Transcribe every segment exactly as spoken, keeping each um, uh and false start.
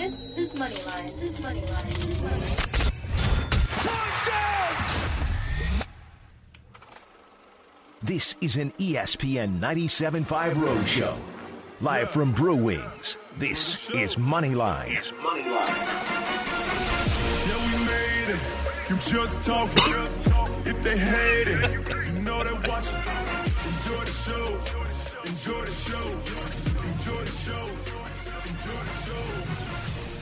This is Moneyline. This is Moneyline. This is Moneyline. Touchdown! This is an E S P N ninety-seven point five Roadshow. Live yeah. from Brew Wings, this is Moneyline. It's Moneyline. Yeah, we made it. You just talk. If they hate it, you know they're watching. Enjoy the show. Enjoy the show. Enjoy the show. Enjoy the show.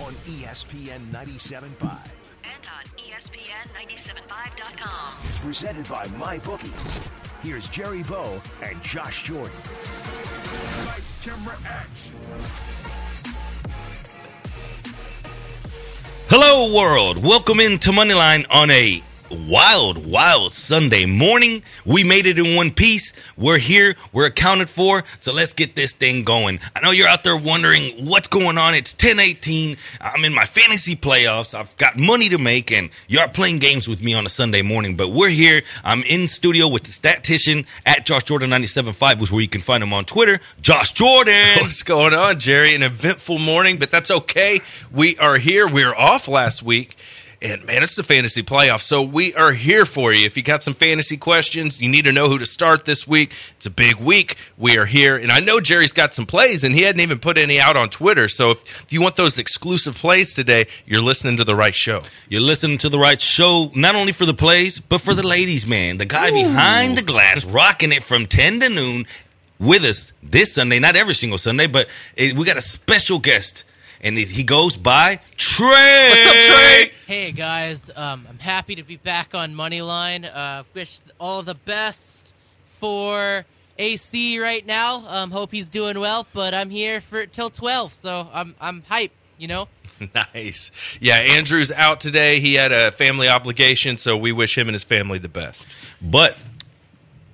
On E S P N ninety-seven point five. And on E S P N ninety-seven point five dot com. It's presented by MyBookie. Here's Jerry Bowe and Josh Jordan. Lights, camera, action. Hello, world. Welcome into Moneyline on a wild, wild Sunday morning. We made it in one piece. We're here. We're accounted for. So let's get this thing going. I know you're out there wondering what's going on. It's ten eighteen. I'm in my fantasy playoffs. I've got money to make, and you are playing games with me on a Sunday morning. But we're here. I'm in studio with the statistician at Josh Jordan ninety-seven point five, which is where you can find him on Twitter. Josh Jordan. What's going on, Jerry? An eventful morning, but that's okay. We are here. We were off last week. And, man, it's the fantasy playoffs, so we are here for you. If you got some fantasy questions, you need to know who to start this week. It's a big week. We are here. And I know Jerry's got some plays, and he hadn't even put any out on Twitter. So if, if you want those exclusive plays today, you're listening to the right show. You're listening to the right show, not only for the plays, but for the ladies, man. The guy Ooh. behind the glass, rocking it from ten to noon with us this Sunday. Not every single Sunday, but it, we got a special guest. And he goes by Trey. What's up, Trey? Hey, guys. Um, I'm happy to be back on Moneyline. Uh, wish all the best for A C right now. Um, hope he's doing well, but I'm here for till twelve, so I'm I'm hyped, you know? Nice. Yeah, Andrew's out today. He had a family obligation, so we wish him and his family the best. But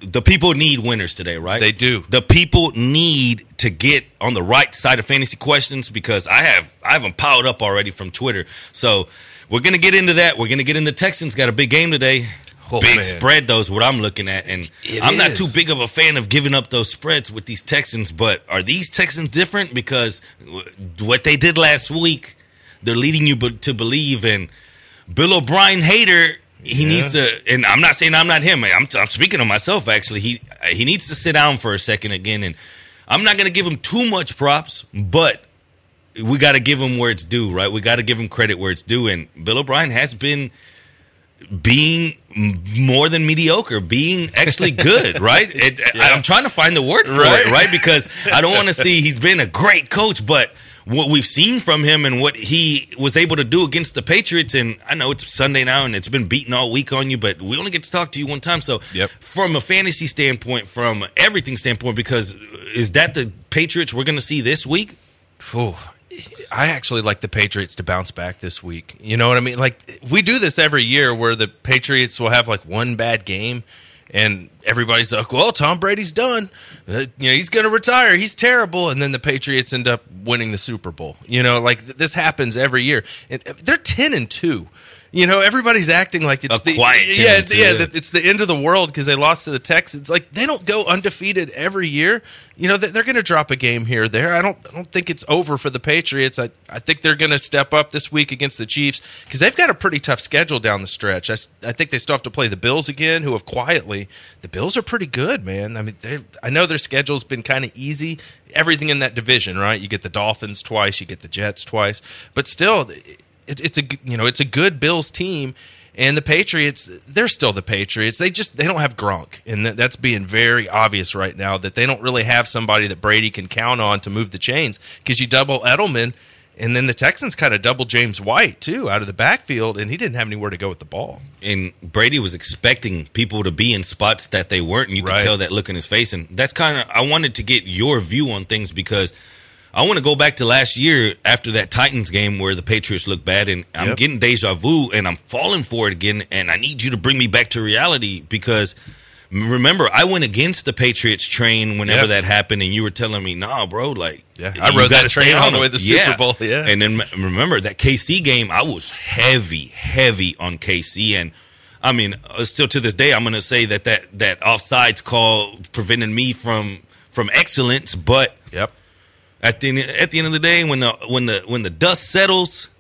the people need winners today, right? They do. The people need to get on the right side of fantasy questions, because I have I have them piled up already from Twitter. So we're going to get into that. We're going to get into Texans. Got a big game today. Oh, big man. Spread, though, is what I'm looking at. And it I'm is. not too big of a fan of giving up those spreads with these Texans. But are these Texans different? Because what they did last week, they're leading you to believe. And Bill O'Brien hater. He yeah. needs to, and I'm not saying I'm not him. I'm, I'm speaking of myself, actually. He he needs to sit down for a second again, and I'm not going to give him too much props, but we got to give him where it's due, right? We got to give him credit where it's due, and Bill O'Brien has been being more than mediocre, being actually good, right? It, yeah. I'm trying to find the word for right. it, right? Because I don't want to see he's been a great coach, but what we've seen from him and what he was able to do against the Patriots, and I know it's Sunday now and it's been beaten all week on you, but we only get to talk to you one time. So yep. from a fantasy standpoint, from everything standpoint, because is that the Patriots we're going to see this week? Ooh, I actually like the Patriots to bounce back this week. You know what I mean? Like, we do this every year where the Patriots will have like one bad game, and everybody's like, well, Tom Brady's done. Uh, you know, he's going to retire. He's terrible. And then the Patriots end up winning the Super Bowl. You know, like th- this happens every year. And they're ten and two. You know, everybody's acting like it's the quiet yeah, yeah, it's the end of the world because they lost to the Texans. Like, they don't go undefeated every year. You know, they're going to drop a game here or there. I don't I don't think it's over for the Patriots. I, I think they're going to step up this week against the Chiefs because they've got a pretty tough schedule down the stretch. I, I think they still have to play the Bills again, who have quietly – the Bills are pretty good, man. I mean, I know their schedule's been kind of easy. Everything in that division, right? You get the Dolphins twice. You get the Jets twice. But still – It, it's a you know it's a good Bills team, and the Patriots, they're still the Patriots. They just they don't have Gronk, and th- that's being very obvious right now that they don't really have somebody that Brady can count on to move the chains, because you double Edelman, and then the Texans kind of double James White too out of the backfield, and he didn't have anywhere to go with the ball. And Brady was expecting people to be in spots that they weren't, and you right. could tell that look in his face. And that's kind of I wanted to get your view on things, because I want to go back to last year after that Titans game where the Patriots looked bad, and I'm yep. getting deja vu, and I'm falling for it again, and I need you to bring me back to reality, because remember, I went against the Patriots train whenever yep. that happened, and you were telling me, nah, bro, like yeah. I rode that train all the way to the yeah. Super Bowl. Yeah. And then remember, that K C game, I was heavy, heavy on K C, and I mean, still to this day, I'm going to say that, that that offsides call prevented me from, from excellence, but... Yep. At the at the end of the day, when the when the when the dust settles,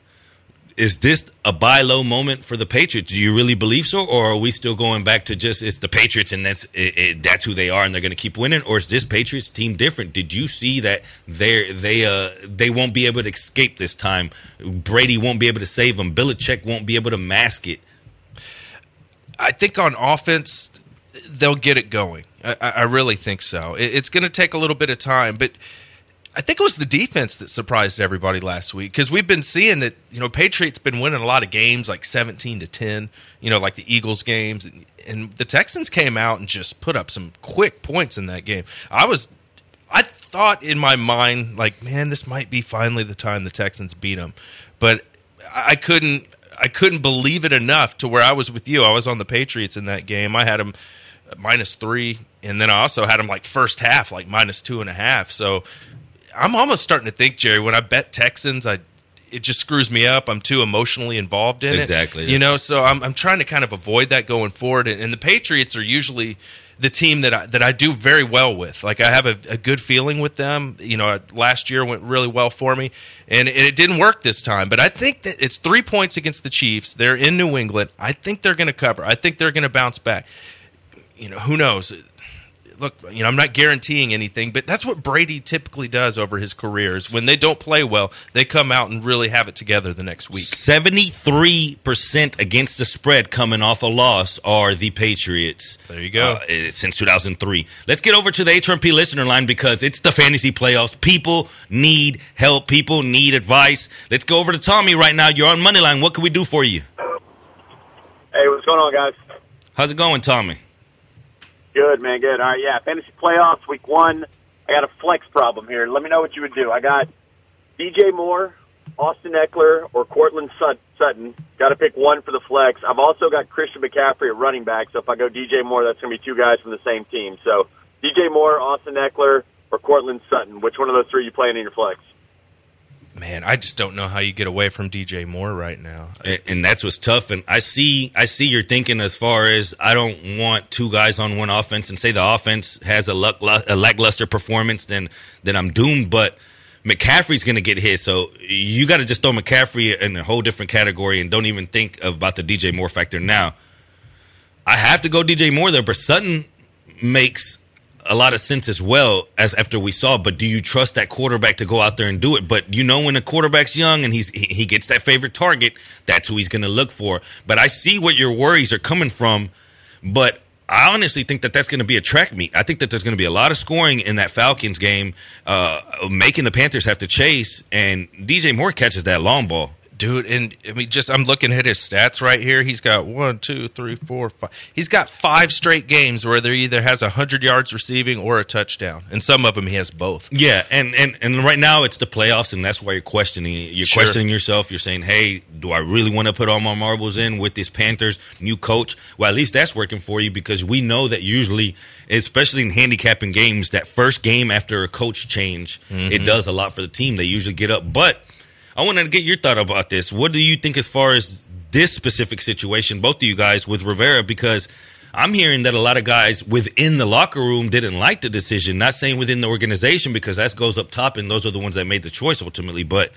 is this a buy low moment for the Patriots? Do you really believe so, or are we still going back to just it's the Patriots and that's it, it, that's who they are and they're going to keep winning? Or is this Patriots team different? Did you see that they they uh they won't be able to escape this time? Brady won't be able to save them. Belichick won't be able to mask it. I think on offense, they'll get it going. I, I really think so. It, it's going to take a little bit of time, but I think it was the defense that surprised everybody last week, because we've been seeing that, you know, Patriots been winning a lot of games like seventeen to ten, you know, like the Eagles games, and, and the Texans came out and just put up some quick points in that game. I was, I thought in my mind, like, man, this might be finally the time the Texans beat them, but I couldn't, I couldn't believe it enough to where I was with you. I was on the Patriots in that game. I had them minus three, and then I also had them like first half, like minus two and a half. So I'm almost starting to think, Jerry, when I bet Texans, I it just screws me up. I'm too emotionally involved in exactly. it. Exactly. You know, so I'm I'm trying to kind of avoid that going forward. And, and the Patriots are usually the team that I, that I do very well with. Like, I have a, a good feeling with them. You know, last year went really well for me, and, and it didn't work this time. But I think that it's three points against the Chiefs. They're in New England. I think they're going to cover. I think they're going to bounce back. You know, who knows? Look, you know, I'm not guaranteeing anything, but that's what Brady typically does over his career. Is when they don't play well, they come out and really have it together the next week. seventy-three percent against the spread coming off a loss are the Patriots. There you go. Uh, since two thousand three. Let's get over to the H R M P listener line, because it's the fantasy playoffs. People need help. People need advice. Let's go over to Tommy right now. You're on Moneyline. What can we do for you? Hey, what's going on, guys? How's it going, Tommy? Good, man, good. All right, yeah, fantasy playoffs, week one. I got a flex problem here. Let me know what you would do. I got D J Moore, Austin Eckler, or Courtland Sutton. Got to pick one for the flex. I've also got Christian McCaffrey at running back, so if I go D J Moore, that's going to be two guys from the same team. So D J Moore, Austin Eckler, or Courtland Sutton. Which one of those three are you playing in your flex? Man, I just don't know how you get away from D J Moore right now. And, and that's what's tough. And I see I see your thinking as far as I don't want two guys on one offense, and say the offense has a, luck, a lackluster performance, then, then I'm doomed. But McCaffrey's going to get hit. So you got to just throw McCaffrey in a whole different category and don't even think about the D J Moore factor now. I have to go D J Moore there, but Sutton makes a lot of sense as well, as after we saw. But do you trust that quarterback to go out there and do it? But you know, when a quarterback's young and he's he gets that favorite target, that's who he's going to look for. But I see what your worries are coming from, but I honestly think that that's going to be a track meet. I think that there's going to be a lot of scoring in that Falcons game, uh, making the Panthers have to chase, and D J Moore catches that long ball. Dude, and I mean, just I'm looking at his stats right here. He's got one, two, three, four, five. He's got five straight games where they either has one hundred yards receiving or a touchdown, and some of them he has both. Yeah, and and, and right now it's the playoffs, and that's why you're questioning. You're sure. questioning yourself. You're saying, hey, do I really want to put all my marbles in with this Panthers new coach? Well, at least that's working for you, because we know that usually, especially in handicapping games, that first game after a coach change, mm-hmm. it does a lot for the team. They usually get up, but I want to get your thought about this. What do you think as far as this specific situation, both of you guys, with Rivera? Because I'm hearing that a lot of guys within the locker room didn't like the decision, not saying within the organization, because that goes up top, and those are the ones that made the choice ultimately. But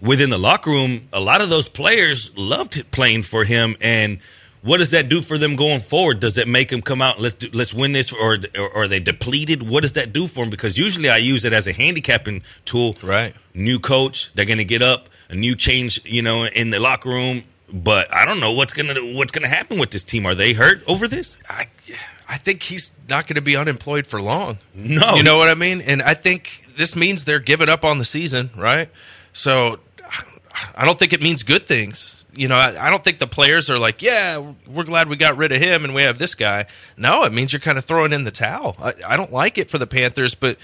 within the locker room, a lot of those players loved playing for him. And what does that do for them going forward? Does it make them come out, let's do, let's win this, or, or, or are they depleted? What does that do for them? Because usually I use it as a handicapping tool. Right. New coach, they're going to get up, a new change, you know, in the locker room. But I don't know what's going to what's going to happen with this team. Are they hurt over this? I I think he's not going to be unemployed for long. No. You know what I mean? And I think this means they're giving up on the season, right? So I don't think it means good things. You know, I, I don't think the players are like, yeah, we're glad we got rid of him and we have this guy. No, it means you're kind of throwing in the towel. I, I don't like it for the Panthers, but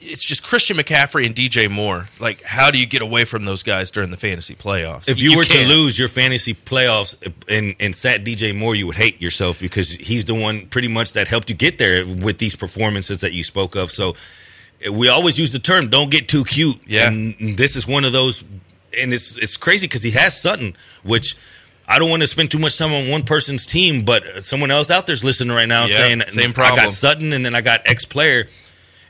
it's just Christian McCaffrey and D J Moore. Like, how do you get away from those guys during the fantasy playoffs? If you, you were can. to lose your fantasy playoffs and, and sat D J Moore, you would hate yourself, because he's the one pretty much that helped you get there with these performances that you spoke of. So we always use the term, don't get too cute. Yeah. And this is one of those. And it's it's crazy because he has Sutton, which I don't want to spend too much time on one person's team, but someone else out there's listening right now yeah, saying, same problem. I got Sutton and then I got X player.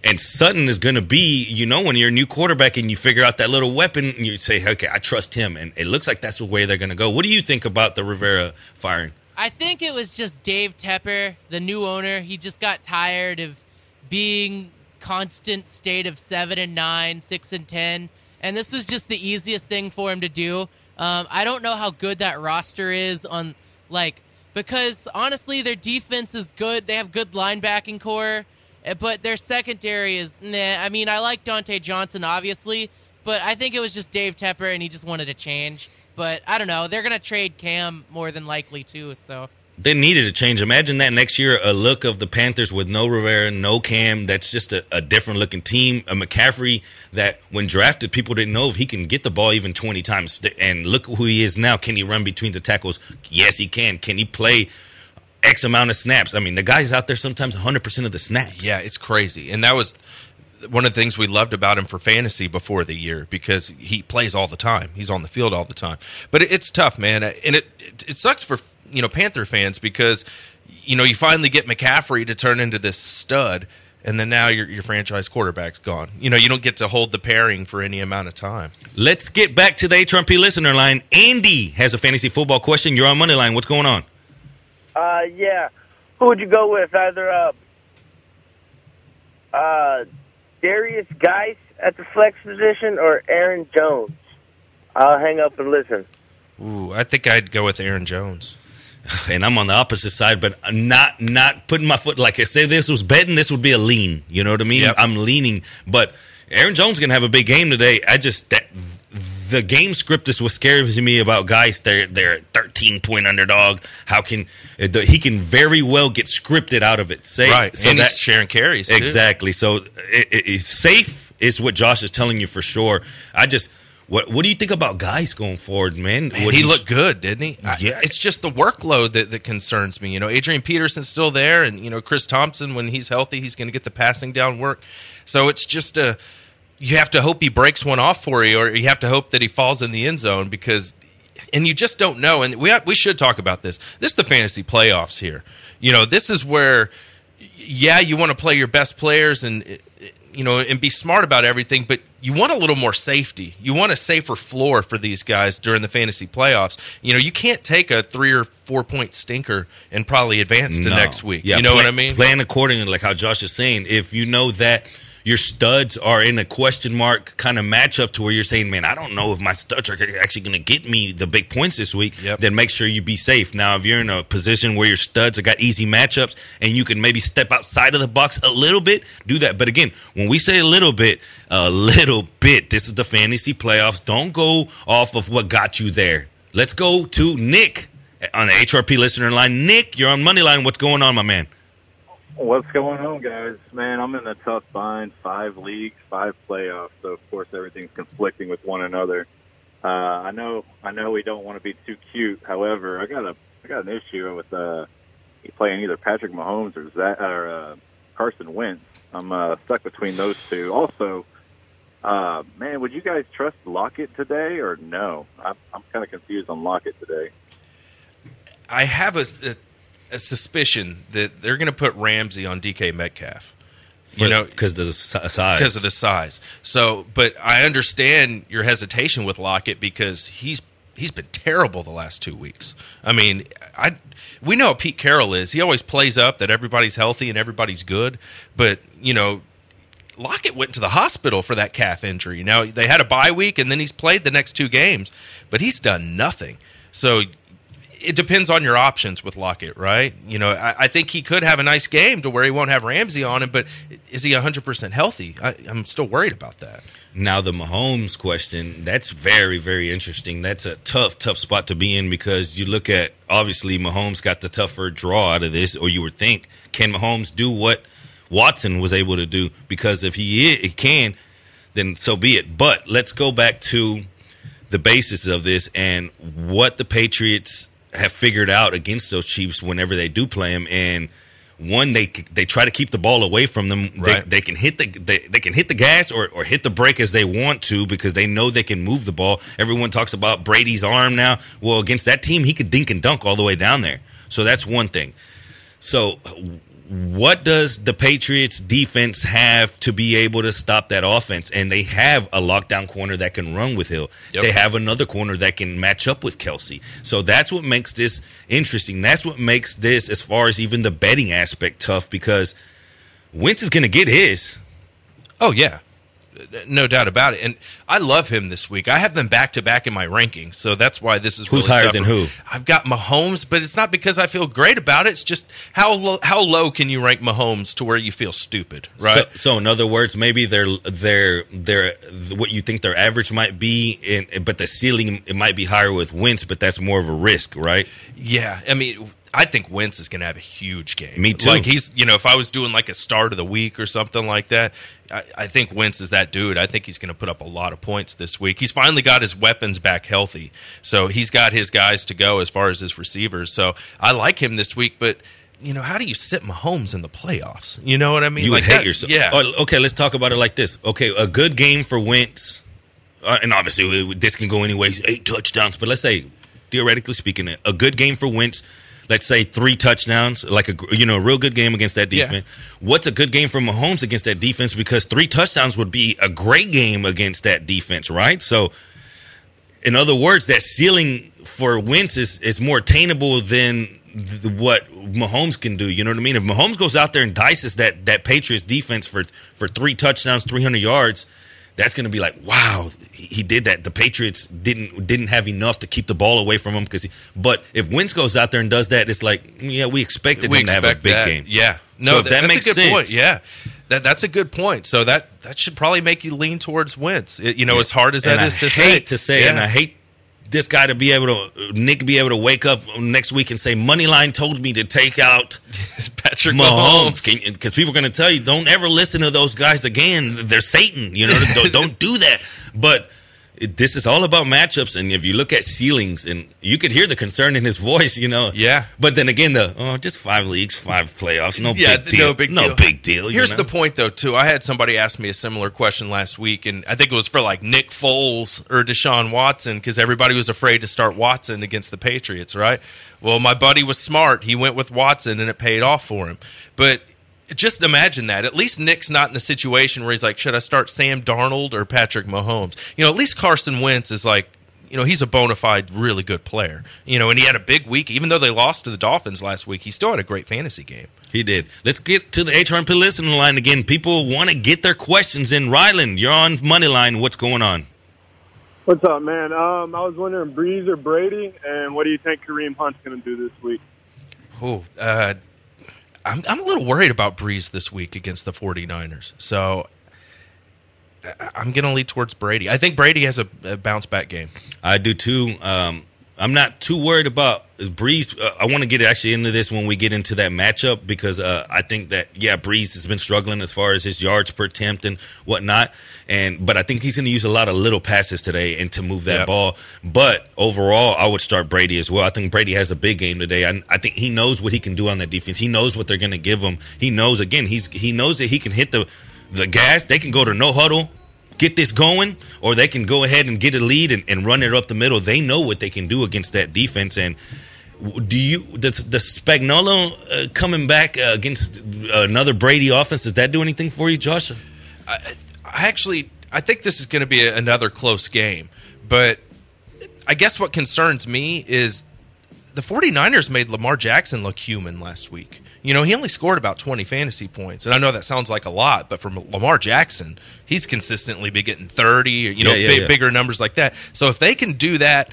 And Sutton is going to be, you know, when you're a new quarterback and you figure out that little weapon, and you say, okay, I trust him. And it looks like that's the way they're going to go. What do you think about the Rivera firing? I think it was just Dave Tepper, the new owner. He just got tired of being constant state of seven and nine, six and ten. And this was just the easiest thing for him to do. Um, I don't know how good that roster is on, like, because honestly, their defense is good. They have good linebacking core. But their secondary is, nah. I mean, I like Dante Johnson, obviously, but I think it was just Dave Tepper, and he just wanted to change. But I don't know. They're going to trade Cam more than likely, too. So they needed a change. Imagine that next year, a look of the Panthers with no Rivera, no Cam. That's just a, a different-looking team. A McCaffrey that, when drafted, people didn't know if he can get the ball even twenty times. And look who he is now. Can he run between the tackles? Yes, he can. Can he play X amount of snaps? I mean, the guy's out there sometimes one hundred percent of the snaps. Yeah, it's crazy. And that was one of the things we loved about him for fantasy before the year, because he plays all the time. He's on the field all the time. But it's tough, man. And it it sucks for, you know, Panther fans, because, you know, you finally get McCaffrey to turn into this stud, and then now your your franchise quarterback's gone. You know, you don't get to hold the pairing for any amount of time. Let's get back to the H R M P listener line. Andy has a fantasy football question. You're on Moneyline. What's going on? Uh, yeah. Who would you go with? Either uh, uh, Darius Geis at the flex position or Aaron Jones? I'll hang up and listen. Ooh, I think I'd go with Aaron Jones. And I'm on the opposite side, but I'm not not putting my foot. Like I say, this was betting. This would be a lean. You know what I mean? Yep. I'm leaning. But Aaron Jones is going to have a big game today. I just that. The game script is what scares me about guys. They're they're thirteen point underdog. How can the, he can very well get scripted out of it? Safe. Right, so and that, he's sharing carries exactly. Too. So it, it, it, safe is what Josh is telling you for sure. I just what what do you think about guys going forward, man? man he looked good, didn't he? I, yeah, it's just the workload that, that concerns me. You know, Adrian Peterson's still there, and you know Chris Thompson, when he's healthy, he's going to get the passing down work. So it's just a. You have to hope he breaks one off for you, or you have to hope that he falls in the end zone because – and you just don't know. And we we should talk about this. This is the fantasy playoffs here. You know, this is where, yeah, you want to play your best players and, you know, and be smart about everything, but you want a little more safety. You want a safer floor for these guys during the fantasy playoffs. You know, you can't take a three- or four-point stinker and probably advance to no. next week. Yeah, you know plan, what I mean? Plan accordingly, like how Josh is saying. If you know that – your studs are in a question mark kind of matchup to where you're saying, man, I don't know if my studs are actually going to get me the big points this week, yep. Then make sure you be safe. Now, if you're in a position where your studs have got easy matchups and you can maybe step outside of the box a little bit, do that. But again, when we say a little bit, a little bit, this is the fantasy playoffs. Don't go off of what got you there. Let's go to Nick on the H R P listener line. Nick, you're on Moneyline. What's going on, my man? What's going on, guys? Man, I'm in a tough bind. Five leagues, five playoffs. So, of course, everything's conflicting with one another. Uh, I know I know, we don't want to be too cute. However, I got a I got an issue with uh, playing either Patrick Mahomes or, Zach, or uh, Carson Wentz. I'm uh, stuck between those two. Also, uh, man, would you guys trust Lockett today or no? I'm, I'm kind of confused on Lockett today. I have a... a A suspicion that they're going to put Ramsey on D K Metcalf, you For, know, because of the size. Because of the size. So, but I understand your hesitation with Lockett because he's he's been terrible the last two weeks. I mean, I we know what Pete Carroll is. He always plays up that everybody's healthy and everybody's good, but you know. Lockett went to the hospital for that calf injury. Now they had a bye week, and then he's played the next two games, but he's done nothing. So. It depends on your options with Lockett, right? You know, I, I think he could have a nice game to where he won't have Ramsey on him, but is he one hundred percent healthy? I, I'm still worried about that. Now the Mahomes question, that's very, very interesting. That's a tough, tough spot to be in because you look at, obviously, Mahomes got the tougher draw out of this, or you would think, can Mahomes do what Watson was able to do? Because if he, he can, then so be it. But let's go back to the basis of this and what the Patriots – have figured out against those Chiefs whenever they do play them, and one they they try to keep the ball away from them. Right. They, they can hit the they, they can hit the gas or, or hit the brake as they want to because they know they can move the ball. Everyone talks about Brady's arm now. Well, against that team, he could dink and dunk all the way down there. So that's one thing. So what does the Patriots defense have to be able to stop that offense? And they have a lockdown corner that can run with Hill. Yep. They have another corner that can match up with Kelsey. So that's what makes this interesting. That's what makes this, as far as even the betting aspect, tough, because Wentz is going to get his. Oh, yeah. No doubt about it. And I love him this week. I have them back-to-back in my rankings, so that's why this is really Who's higher tougher. than who? I've got Mahomes, but it's not because I feel great about it. It's just how lo- how low can you rank Mahomes to where you feel stupid, right? So, so in other words, maybe they're, they're, they're, what you think their average might be, in, but the ceiling it might be higher with Wentz, but that's more of a risk, right? Yeah. I mean, I think Wentz is going to have a huge game. Me too. Like he's, you know, if I was doing like a start of the week or something like that, I, I think Wentz is that dude. I think he's going to put up a lot of points this week. He's finally got his weapons back healthy, so he's got his guys to go as far as his receivers. So I like him this week, but you know, how do you sit Mahomes in the playoffs? You know what I mean? You like hate that, yourself. Yeah. Oh, okay, let's talk about it like this. Okay, a good game for Wentz, uh, and obviously this can go anyways. Eight touchdowns, but let's say theoretically speaking, a good game for Wentz. Let's say three touchdowns, like a you know a real good game against that defense. Yeah. What's a good game for Mahomes against that defense? Because three touchdowns would be a great game against that defense, right? So, in other words, that ceiling for Wentz is, is more attainable than th- what Mahomes can do. You know what I mean? If Mahomes goes out there and dices that that Patriots defense for for three touchdowns, three hundred yards. That's going to be like, wow, he did that. The Patriots didn't didn't have enough to keep the ball away from him. Because, but if Wentz goes out there and does that, it's like, yeah, we expected we him expect to have a big that. game. Yeah, no, so if that, that makes that's a good sense. Point. Yeah, that that's a good point. So that that should probably make you lean towards Wentz. It, you know, yeah. as hard as that and is I to hate say, to say, yeah. and I hate this guy to be able to Nick be able to wake up next week and say Moneyline told me to take out Patrick Mahomes, because people are going to tell you don't ever listen to those guys again. They're Satan, you know. don't, don't do that. But it, this is all about matchups, and if you look at ceilings, and you could hear the concern in his voice, you know. Yeah. But then again, the oh, just five leagues, five playoffs, no yeah, big deal, no big deal. No big deal. Here's you know? the point, though, too. I had somebody ask me a similar question last week, and I think it was for like Nick Foles or Deshaun Watson, because everybody was afraid to start Watson against the Patriots, right? Well, my buddy was smart. He went with Watson, and it paid off for him. But just imagine that. At least Nick's not in the situation where he's like, should I start Sam Darnold or Patrick Mahomes? You know, at least Carson Wentz is like, you know, he's a bona fide really good player. You know, and he had a big week. Even though they lost to the Dolphins last week, he still had a great fantasy game. He did. Let's get to the H R P listening line again. People want to get their questions in. Ryland, you're on Moneyline. What's going on? What's up, man? Um, I was wondering, Brees or Brady, and what do you think Kareem Hunt's going to do this week? Oh, uh... I'm, I'm a little worried about Brees this week against the forty-niners, so I'm going to lead towards Brady. I think Brady has a, a bounce-back game. I do, too. Um, I'm not too worried about Brees. Uh, I want to get actually into this when we get into that matchup, because uh, I think that, yeah, Brees has been struggling as far as his yards per attempt and whatnot, and but I think he's going to use a lot of little passes today and to move that yep. ball. But overall, I would start Brady as well. I think Brady has a big game today. I, I think he knows what he can do on that defense. He knows what they're going to give him. He knows, again, he's he knows that he can hit the, the gas. They can go to no huddle, get this going, or they can go ahead and get a lead and, and run it up the middle. They know what they can do against that defense. And do you the, the Spagnuolo uh, coming back uh, against another Brady offense, does that do anything for you, Josh? I, I actually I think this is going to be a, another close game, but I guess what concerns me is the forty-niners made Lamar Jackson look human last week. You know, he only scored about twenty fantasy points. And I know that sounds like a lot, but from Lamar Jackson, he's consistently be getting thirty, you know, yeah, yeah, big, yeah. bigger numbers like that. So if they can do that,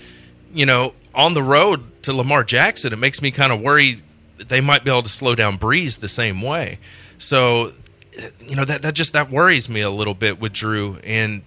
you know, on the road to Lamar Jackson, it makes me kind of worried that they might be able to slow down Brees the same way. So, you know, that, that just that worries me a little bit with Drew. And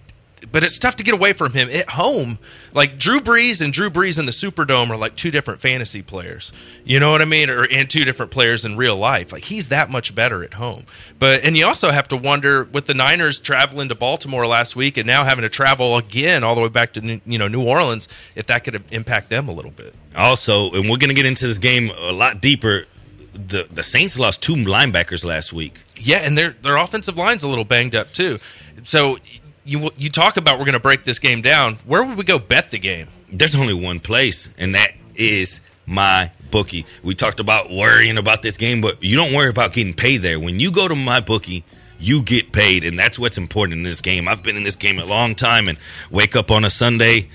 but it's tough to get away from him at home. Like Drew Brees and Drew Brees in the Superdome are like two different fantasy players. You know what I mean? Or and two different players in real life. Like he's that much better at home. But and you also have to wonder with the Niners traveling to Baltimore last week and now having to travel again all the way back to you know New Orleans, if that could impact them a little bit. Also, and we're going to get into this game a lot deeper. The the Saints lost two linebackers last week. Yeah, and their their offensive line's a little banged up too. So You you talk about we're going to break this game down. Where would we go bet the game? There's only one place, and that is my bookie. We talked about worrying about this game, but you don't worry about getting paid there. When you go to my bookie, you get paid, and that's what's important in this game. I've been in this game a long time, and wake up on a Sunday,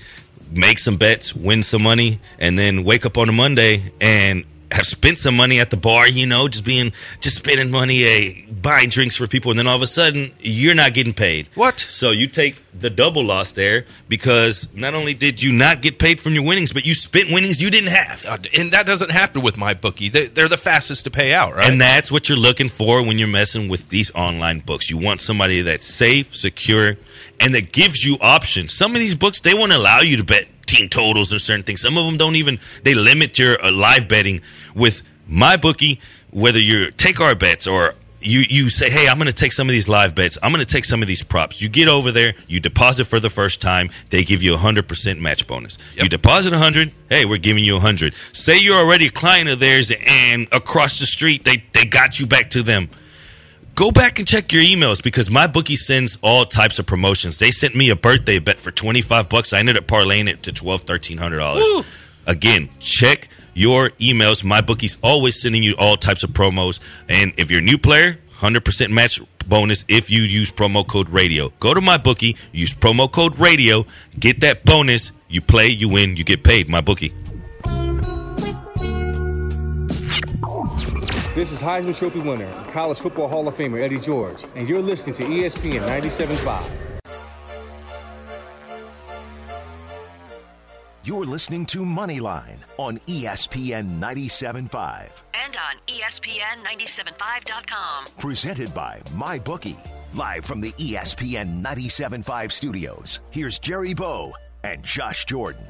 make some bets, win some money, and then wake up on a Monday and have spent some money at the bar, you know, just being, just spending money, uh, buying drinks for people, and then all of a sudden, you're not getting paid. What? So you take the double loss there, because not only did you not get paid from your winnings, but you spent winnings you didn't have. And that doesn't happen with my bookie. They're the fastest to pay out, right? And that's what you're looking for when you're messing with these online books. You want somebody that's safe, secure, and that gives you options. Some of these books, they won't allow you to bet team totals or certain things. Some of them don't even, they limit your uh, live betting. With my bookie, whether you take our bets or you, you say, hey, I'm going to take some of these live bets, I'm going to take some of these props. You get over there, you deposit for the first time, they give you a one hundred percent match bonus. Yep. You deposit one hundred, hey, we're giving you one hundred. Say you're already a client of theirs and across the street, they, they got you back to them. Go back and check your emails, because my bookie sends all types of promotions. They sent me a birthday bet for twenty-five bucks. I ended up parlaying it to twelve hundred dollars, thirteen hundred dollars. Woo. Again, check your emails. My bookie's always sending you all types of promos. And if you're a new player, one hundred percent match bonus if you use promo code radio. Go to my bookie, use promo code radio, get that bonus. You play, you win, you get paid. My bookie. This is Heisman Trophy winner, College Football Hall of Famer Eddie George, and you're listening to E S P N ninety-seven point five. You're listening to Moneyline on E S P N ninety-seven point five. And on E S P N ninety-seven point five dot com. Presented by MyBookie. Live from the E S P N ninety-seven point five studios, here's Jerry Bowe and Josh Jordan.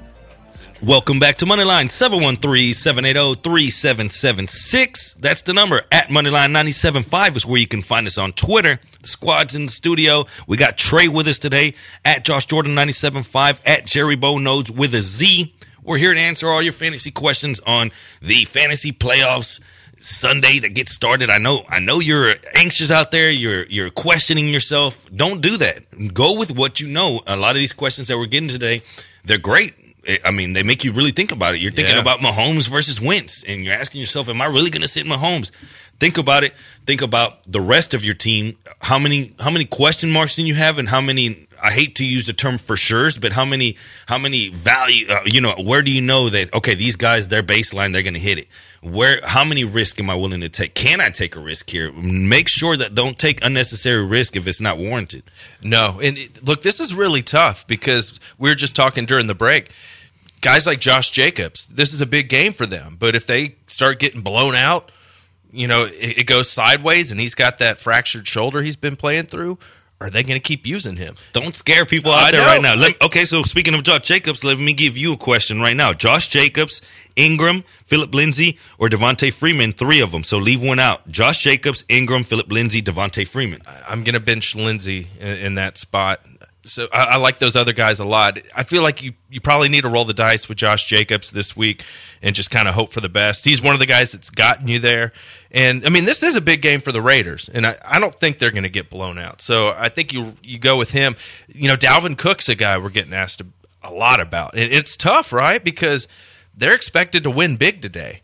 Welcome back to Moneyline, seven one three, seven eight zero, three seven seven six. That's the number. At Moneyline ninety-seven point five is where you can find us on Twitter. The squad's in the studio. We got Trey with us today. At Josh Jordan ninety-seven point five. At Jerry Bowe Nodes with a Z. We're here to answer all your fantasy questions on the fantasy playoffs Sunday that gets started. I know I know you're anxious out there. You're you're questioning yourself. Don't do that. Go with what you know. A lot of these questions that we're getting today, they're great. I mean, they make you really think about it. You're thinking yeah. about Mahomes versus Wentz, and you're asking yourself, am I really going to sit Mahomes? Think about it. Think about the rest of your team. How many how many question marks do you have, and how many, I hate to use the term for sure's, but how many how many value, uh, you know, where do you know that, okay, these guys, their baseline, they're going to hit it? Where? How many risk am I willing to take? Can I take a risk here? Make sure that don't take unnecessary risk if it's not warranted. No. And it, look, this is really tough because we were just talking during the break. Guys like Josh Jacobs, this is a big game for them. But if they start getting blown out, you know, it, it goes sideways, and he's got that fractured shoulder he's been playing through. Are they going to keep using him? Don't scare people out I there know. right now. Let, okay, so speaking of Josh Jacobs, let me give you a question right now. Josh Jacobs, Ingram, Phillip Lindsay, or Devontae Freeman, three of them. So leave one out. Josh Jacobs, Ingram, Phillip Lindsay, Devontae Freeman. I'm going to bench Lindsay in, in that spot. So I, I like those other guys a lot. I feel like you, you probably need to roll the dice with Josh Jacobs this week and just kind of hope for the best. He's one of the guys that's gotten you there. And, I mean, this is a big game for the Raiders, and I, I don't think they're going to get blown out. So I think you you go with him. You know, Dalvin Cook's a guy we're getting asked a lot about. And it's tough, right, because they're expected to win big today.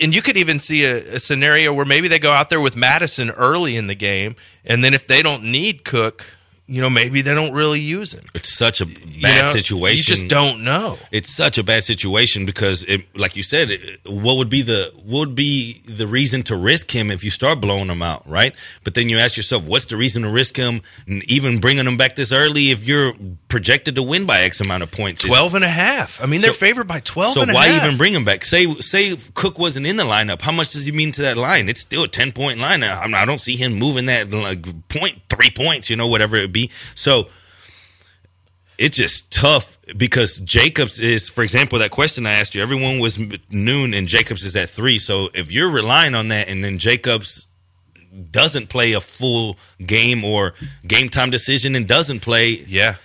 And you could even see a, a scenario where maybe they go out there with Madison early in the game, and then if they don't need Cook – you know, maybe they don't really use him. It's such a bad you know, situation. You just don't know. It's such a bad situation because, it, like you said, it, what would be the what would be the reason to risk him if you start blowing him out, right? But then you ask yourself, what's the reason to risk him, and even bringing him back this early if you're projected to win by X amount of points? Twelve and a half. I mean, so, they're favored by twelve. So and why a half. even bring him back? Say say Cook wasn't in the lineup. How much does he mean to that line? It's still a ten point line. I, I don't see him moving that like point three points. You know, whatever it be. So it's just tough because Jacobs is, for example, that question I asked you, everyone was noon and Jacobs is at three. So if you're relying on that and then Jacobs doesn't play a full game or game time decision and doesn't play, yeah,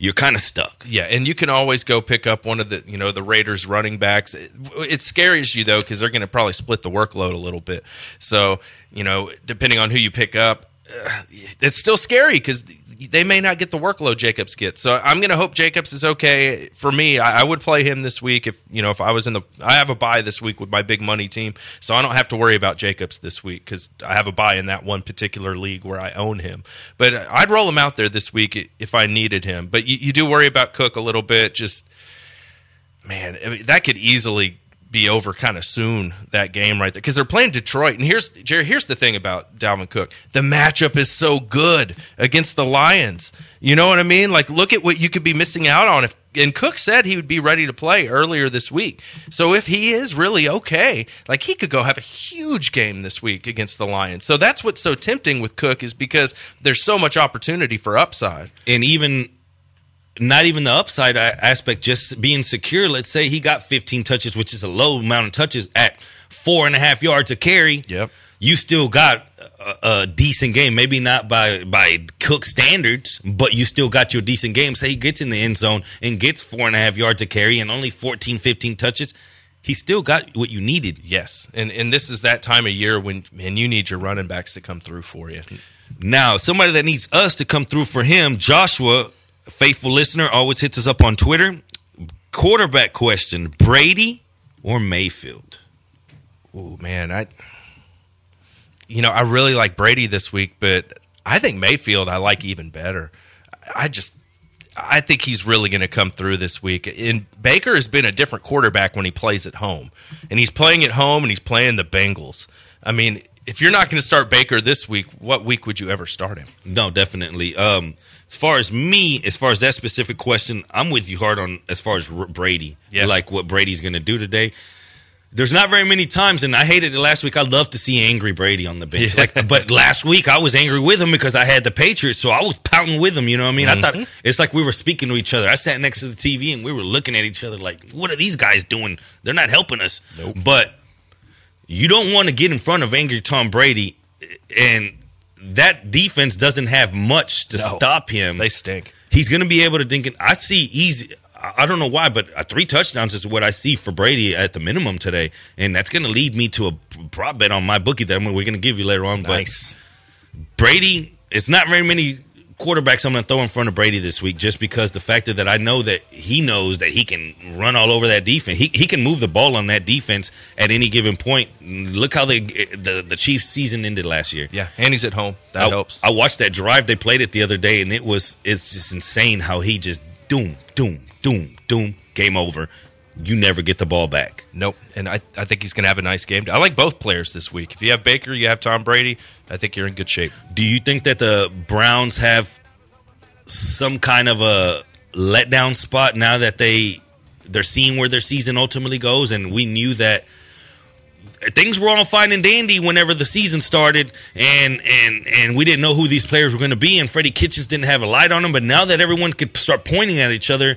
you're kind of stuck. Yeah, and you can always go pick up one of the, you know, the Raiders running backs. It, it scares you, though, because they're going to probably split the workload a little bit. So, you know, depending on who you pick up, uh, it's still scary because they may not get the workload Jacobs gets. So I'm going to hope Jacobs is okay. For me, I, I would play him this week if you know if I was in the. I have a bye this week with my big money team, so I don't have to worry about Jacobs this week because I have a bye in that one particular league where I own him. But I'd roll him out there this week if I needed him. But you, you do worry about Cook a little bit. Just man, I mean, that could easily be over kind of soon, that game right there, because they're playing Detroit. And here's Jerry, here's the thing about Dalvin Cook. The matchup is so good against the Lions. You know what I mean? Like, look at what you could be missing out on. If, and Cook said he would be ready to play earlier this week. So if he is really okay, like, he could go have a huge game this week against the Lions. So that's what's so tempting with Cook, is because there's so much opportunity for upside. And even... Not even the upside aspect, just being secure. Let's say he got fifteen touches, which is a low amount of touches at four and a half yards a carry. Yep. You still got a, a decent game. Maybe not by, by Cook standards, but you still got your decent game. Say he gets in the end zone and gets four and a half yards a carry and only fourteen, fifteen touches. He still got what you needed. Yes, and and this is that time of year when, man, you need your running backs to come through for you. Now, somebody that needs us to come through for him, Joshua, faithful listener, always hits us up on Twitter. Quarterback question: Brady or Mayfield? Oh man, I you know I really like Brady this week, but I think Mayfield I like even better. I just I think he's really going to come through this week. And Baker has been a different quarterback when he plays at home, and he's playing at home and he's playing the Bengals. I mean, if you're not going to start Baker this week, what week would you ever start him? No, definitely. Um, as far as me, as far as that specific question, I'm with you hard on as far as Brady, yeah. Like what Brady's going to do today. There's not very many times, and I hated it last week. I love to see angry Brady on the bench. Yeah. Like, but last week I was angry with him because I had the Patriots, so I was pouting with him. You know what I mean? Mm-hmm. I thought it's like we were speaking to each other. I sat next to the T V, and we were looking at each other like, what are these guys doing? They're not helping us. Nope. But you don't want to get in front of angry Tom Brady, and that defense doesn't have much to no, stop him. They stink. He's going to be able to dink it. I see easy. I don't know why, but three touchdowns is what I see for Brady at the minimum today, and that's going to lead me to a prop bet on my bookie that we're going to give you later on. Nice. But Brady, it's not very many quarterbacks I'm going to throw in front of Brady this week, just because the fact that I know that he knows that he can run all over that defense. He he can move the ball on that defense at any given point. Look how they, the the Chiefs season ended last year. Yeah, and he's at home. That I, helps. I watched that drive they played it the other day, and it was it's just insane how he just doom, doom, doom, doom, game over. You never get the ball back. Nope, and I, I think he's going to have a nice game. I like both players this week. If you have Baker, you have Tom Brady, I think you're in good shape. Do you think that the Browns have some kind of a letdown spot now that they, they're seeing where their season ultimately goes? And we knew that things were all fine and dandy whenever the season started, and and and we didn't know who these players were going to be, and Freddie Kitchens didn't have a light on them. But now that everyone could start pointing at each other,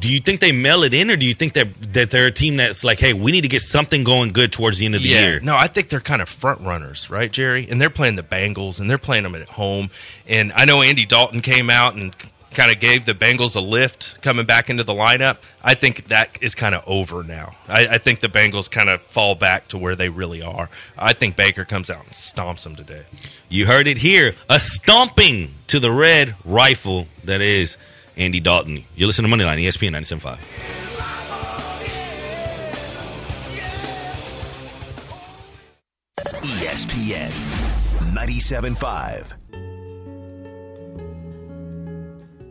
do you think they mail it in, or do you think that that they're a team that's like, hey, we need to get something going good towards the end of the yeah. year? No, I think they're kind of front runners, right, Jerry? And they're playing the Bengals, and they're playing them at home. And I know Andy Dalton came out and kind of gave the Bengals a lift coming back into the lineup. I think that is kind of over now. I, I think the Bengals kind of fall back to where they really are. I think Baker comes out and stomps them today. You heard it here. A stomping to the red rifle that is Andy Dalton. You're listening to Moneyline, E S P N ninety-seven point five. E S P N ninety-seven point five.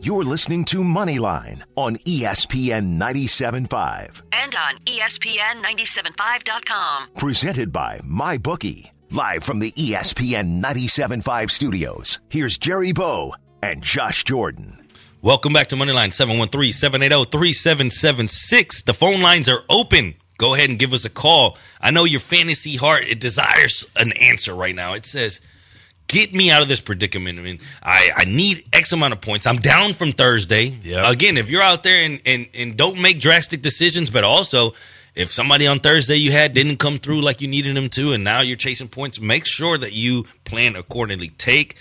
You're listening to Moneyline on E S P N ninety-seven point five. And on E S P N ninety-seven point five dot com. Presented by MyBookie. Live from the E S P N ninety-seven point five studios, here's Jerry Bowe and Josh Jordan. Welcome back to Moneyline, seven one three, seven eight zero, three seven seven six. The phone lines are open. Go ahead and give us a call. I know your fantasy heart, it desires an answer right now. It says, get me out of this predicament. I mean, I, I need X amount of points. I'm down from Thursday. Yep. Again, if you're out there and, and, and don't make drastic decisions, but also if somebody on Thursday you had didn't come through like you needed them to and now you're chasing points, make sure that you plan accordingly. Take,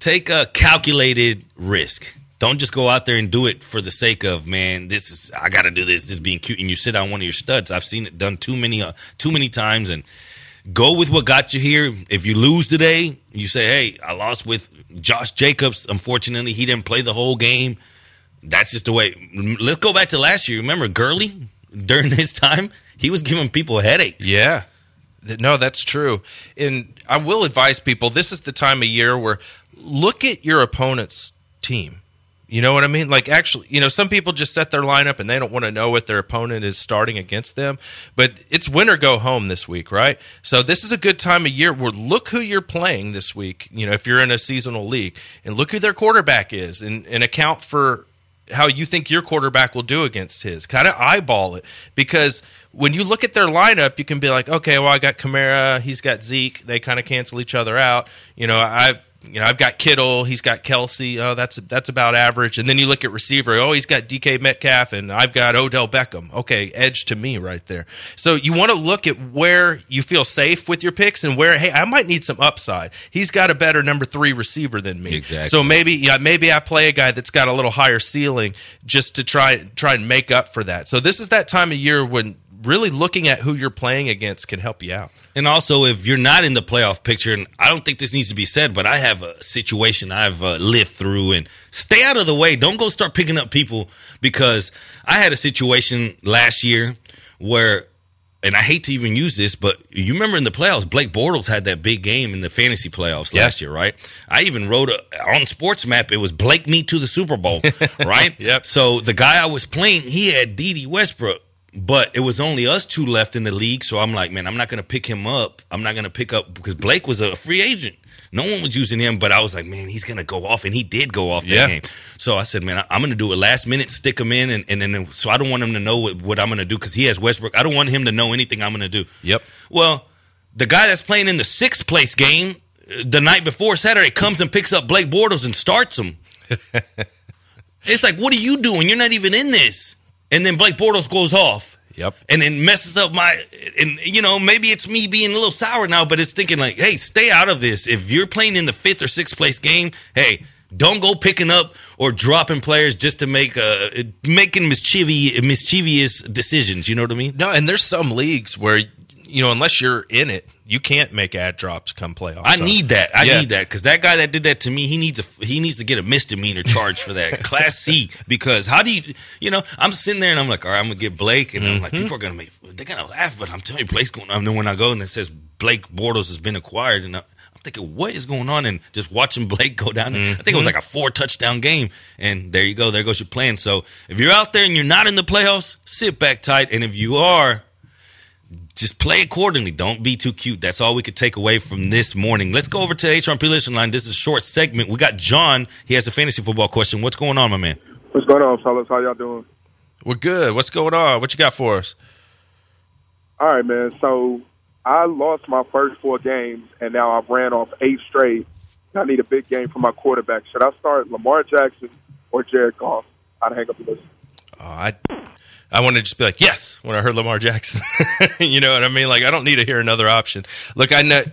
take a calculated risk. Don't just go out there and do it for the sake of, man, this is, I got to do this, this is being cute, and you sit on one of your studs. I've seen it done too many uh, too many times, and Go with what got you here. If you lose today, you say, hey, I lost with Josh Jacobs. Unfortunately, he didn't play the whole game. That's just the way. Let's go back to last year. Remember Gurley? During his time, he was giving people headaches. Yeah. No, that's true. And I will advise people, this is the time of year where look at your opponent's team. You know what I mean? Like, actually, you know, some people just set their lineup and they don't want to know what their opponent is starting against them. But it's win or go home this week, right? So this is a good time of year where look who you're playing this week, you know, if you're in a seasonal league, and look who their quarterback is, and, and account for how you think your quarterback will do against his. Kind of eyeball it, because when you look at their lineup, you can be like, okay, well, I got Kamara, he's got Zeke, they kind of cancel each other out. You know, I've you know I've got Kittle, he's got Kelsey. Oh, that's that's about average. And then you look at receiver. Oh, he's got D K Metcalf, and I've got Odell Beckham. Okay, edge to me right there. So you want to look at where you feel safe with your picks and where, hey, I might need some upside. He's got a better number three receiver than me. Exactly. So maybe yeah, maybe I play a guy that's got a little higher ceiling just to try try and make up for that. So this is that time of year when really looking at who you're playing against can help you out. And also, if you're not in the playoff picture, and I don't think this needs to be said, but I have a situation I've uh, lived through, and stay out of the way. Don't go start picking up people, because I had a situation last year where, and I hate to even use this, but you remember in the playoffs, Blake Bortles had that big game in the fantasy playoffs yeah. last year, right? I even wrote a, on SportsMap, it was Blake me to the Super Bowl, right? Yep. So the guy I was playing, he had D D Westbrook. But it was only us two left in the league, so I'm like, man, I'm not going to pick him up. I'm not going to pick up, because Blake was a free agent. No one was using him, but I was like, man, he's going to go off, and he did go off that yeah. game. So I said, man, I'm going to do it last minute, stick him in, and, and then so I don't want him to know what, what I'm going to do, because he has Westbrook. I don't want him to know anything I'm going to do. Yep. Well, the guy that's playing in the sixth place game the night before Saturday comes and picks up Blake Bortles and starts him. It's like, what are you doing? You're not even in this. And then Blake Bortles goes off. Yep. And then messes up my, and, you know, maybe it's me being a little sour now, but it's thinking like, hey, stay out of this. If you're playing in the fifth or sixth place game, hey, don't go picking up or dropping players just to make uh, making mischievous, mischievous decisions. You know what I mean? No, and there's some leagues where, you know, unless you're in it, you can't make ad drops come playoff. I need that. I yeah. need that, because that guy that did that to me, he needs a he needs to get a misdemeanor charge for that, Class C. Because how do you, you know, I'm sitting there and I'm like, all right, I'm gonna get Blake, and mm-hmm. I'm like, people are gonna make, they're gonna laugh, but I'm telling you, Blake's going on. And then when I go and it says Blake Bortles has been acquired, and I, I'm thinking, what is going on? And just watching Blake go down, mm-hmm. I think it was like a four touchdown game, and there you go, there goes your plan. So if you're out there and you're not in the playoffs, sit back tight, and if you are, just play accordingly. Don't be too cute. That's all we could take away from this morning. Let's go over to the H R P Listen Line. This is a short segment. We got John. He has a fantasy football question. What's going on, my man? What's going on, fellas? How y'all doing? We're good. What's going on? What you got for us? All right, man. So I lost my first four games, and now I've ran off eight straight. I need a big game for my quarterback. Should I start Lamar Jackson or Jared Goff? I'd hang up the list. Uh, I... I want to just be like, yes, when I heard Lamar Jackson. You know what I mean? Like, I don't need to hear another option. Look, I know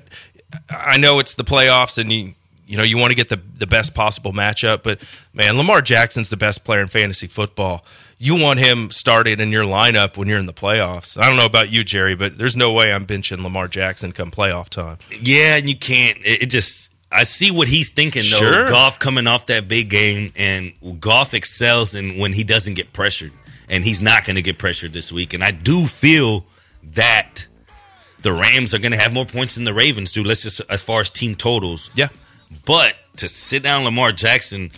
I know it's the playoffs, and you you know you want to get the, the best possible matchup, but, man, Lamar Jackson's the best player in fantasy football. You want him started in your lineup when you're in the playoffs. I don't know about you, Jerry, but there's no way I'm benching Lamar Jackson come playoff time. Yeah, and you can't. It, it just – I see what he's thinking, though. Sure. Goff coming off that big game, and Goff excels in when he doesn't get pressured. And he's not going to get pressured this week. And I do feel that the Rams are going to have more points than the Ravens do. Let's just, as far as team totals. Yeah. But to sit down Lamar Jackson,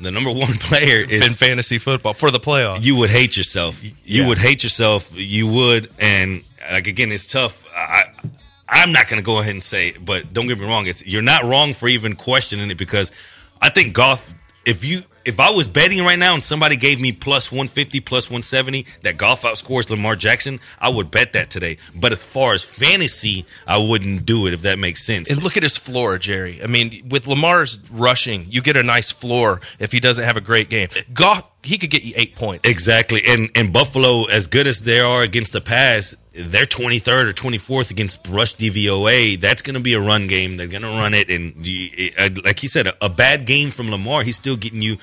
the number one player is, in fantasy football for the playoffs. You would hate yourself. You yeah. would hate yourself. You would. And, like, again, it's tough. I, I'm not going to go ahead and say it, but don't get me wrong. It's, you're not wrong for even questioning it, because I think Goff, if you – if I was betting right now and somebody gave me plus one fifty, plus one seventy, that Goff outscores Lamar Jackson, I would bet that today. But as far as fantasy, I wouldn't do it, if that makes sense. And look at his floor, Jerry. I mean, with Lamar's rushing, you get a nice floor if he doesn't have a great game. Goff, he could get you eight points. Exactly. And, and Buffalo, as good as they are against the pass, they're twenty-third or twenty-fourth against rush D V O A. That's going to be a run game. They're going to run it. And like he said, a bad game from Lamar, he's still getting you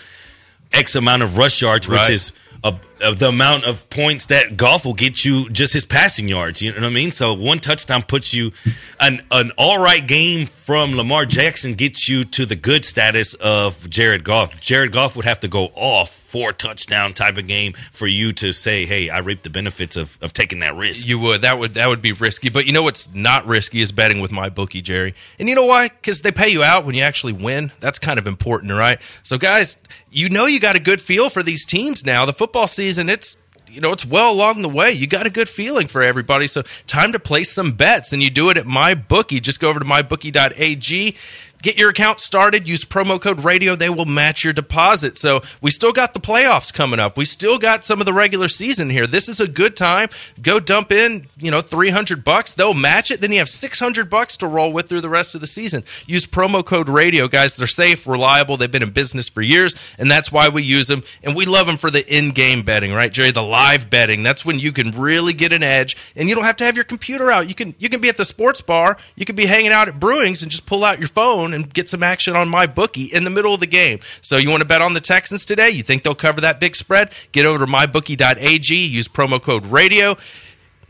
X amount of rush yards, right. Which is a, of the amount of points that Goff will get you, just his passing yards. You know what I mean? So one touchdown puts you an an all right game from Lamar Jackson gets you to the good status of Jared Goff. Jared Goff would have to go off for a touchdown type of game for you to say, hey, I reap the benefits of, of taking that risk. You would. That would that would be risky. But you know what's not risky is betting with my bookie, Jerry. And you know why? Because they pay you out when you actually win. That's kind of important, right? So guys, you know you got a good feel for these teams now. The football season, it's you know, it's well along the way. You got a good feeling for everybody. So time to place some bets, and you do it at MyBookie. Just go over to my bookie dot a g. Get your account started. Use promo code radio. They will match your deposit. So we still got the playoffs coming up. We still got some of the regular season here. This is a good time. Go dump in, you know, three hundred bucks. They'll match it. Then you have six hundred bucks to roll with through the rest of the season. Use promo code radio, guys. They're safe, reliable. They've been in business for years, and that's why we use them. And we love them for the in-game betting, right, Jerry? The live betting. That's when you can really get an edge, and you don't have to have your computer out. You can you can be at the sports bar. You can be hanging out at Brewing's and just pull out your phone and get some action on my bookie in the middle of the game. So you want to bet on the Texans today? You think they'll cover that big spread? Get over to my bookie dot a g. Use promo code radio.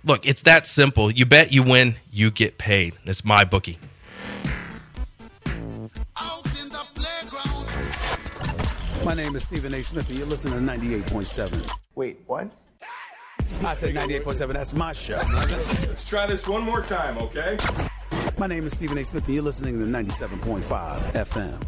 Look, it's that simple. You bet, you win, you get paid. It's my bookie. My name is Stephen A. Smith, and you're listening to ninety-eight point seven. Wait, what? I said ninety-eight point seven. That's my show. Let's try this one more time, okay? My name is Stephen A. Smith, and you're listening to ninety-seven point five F M.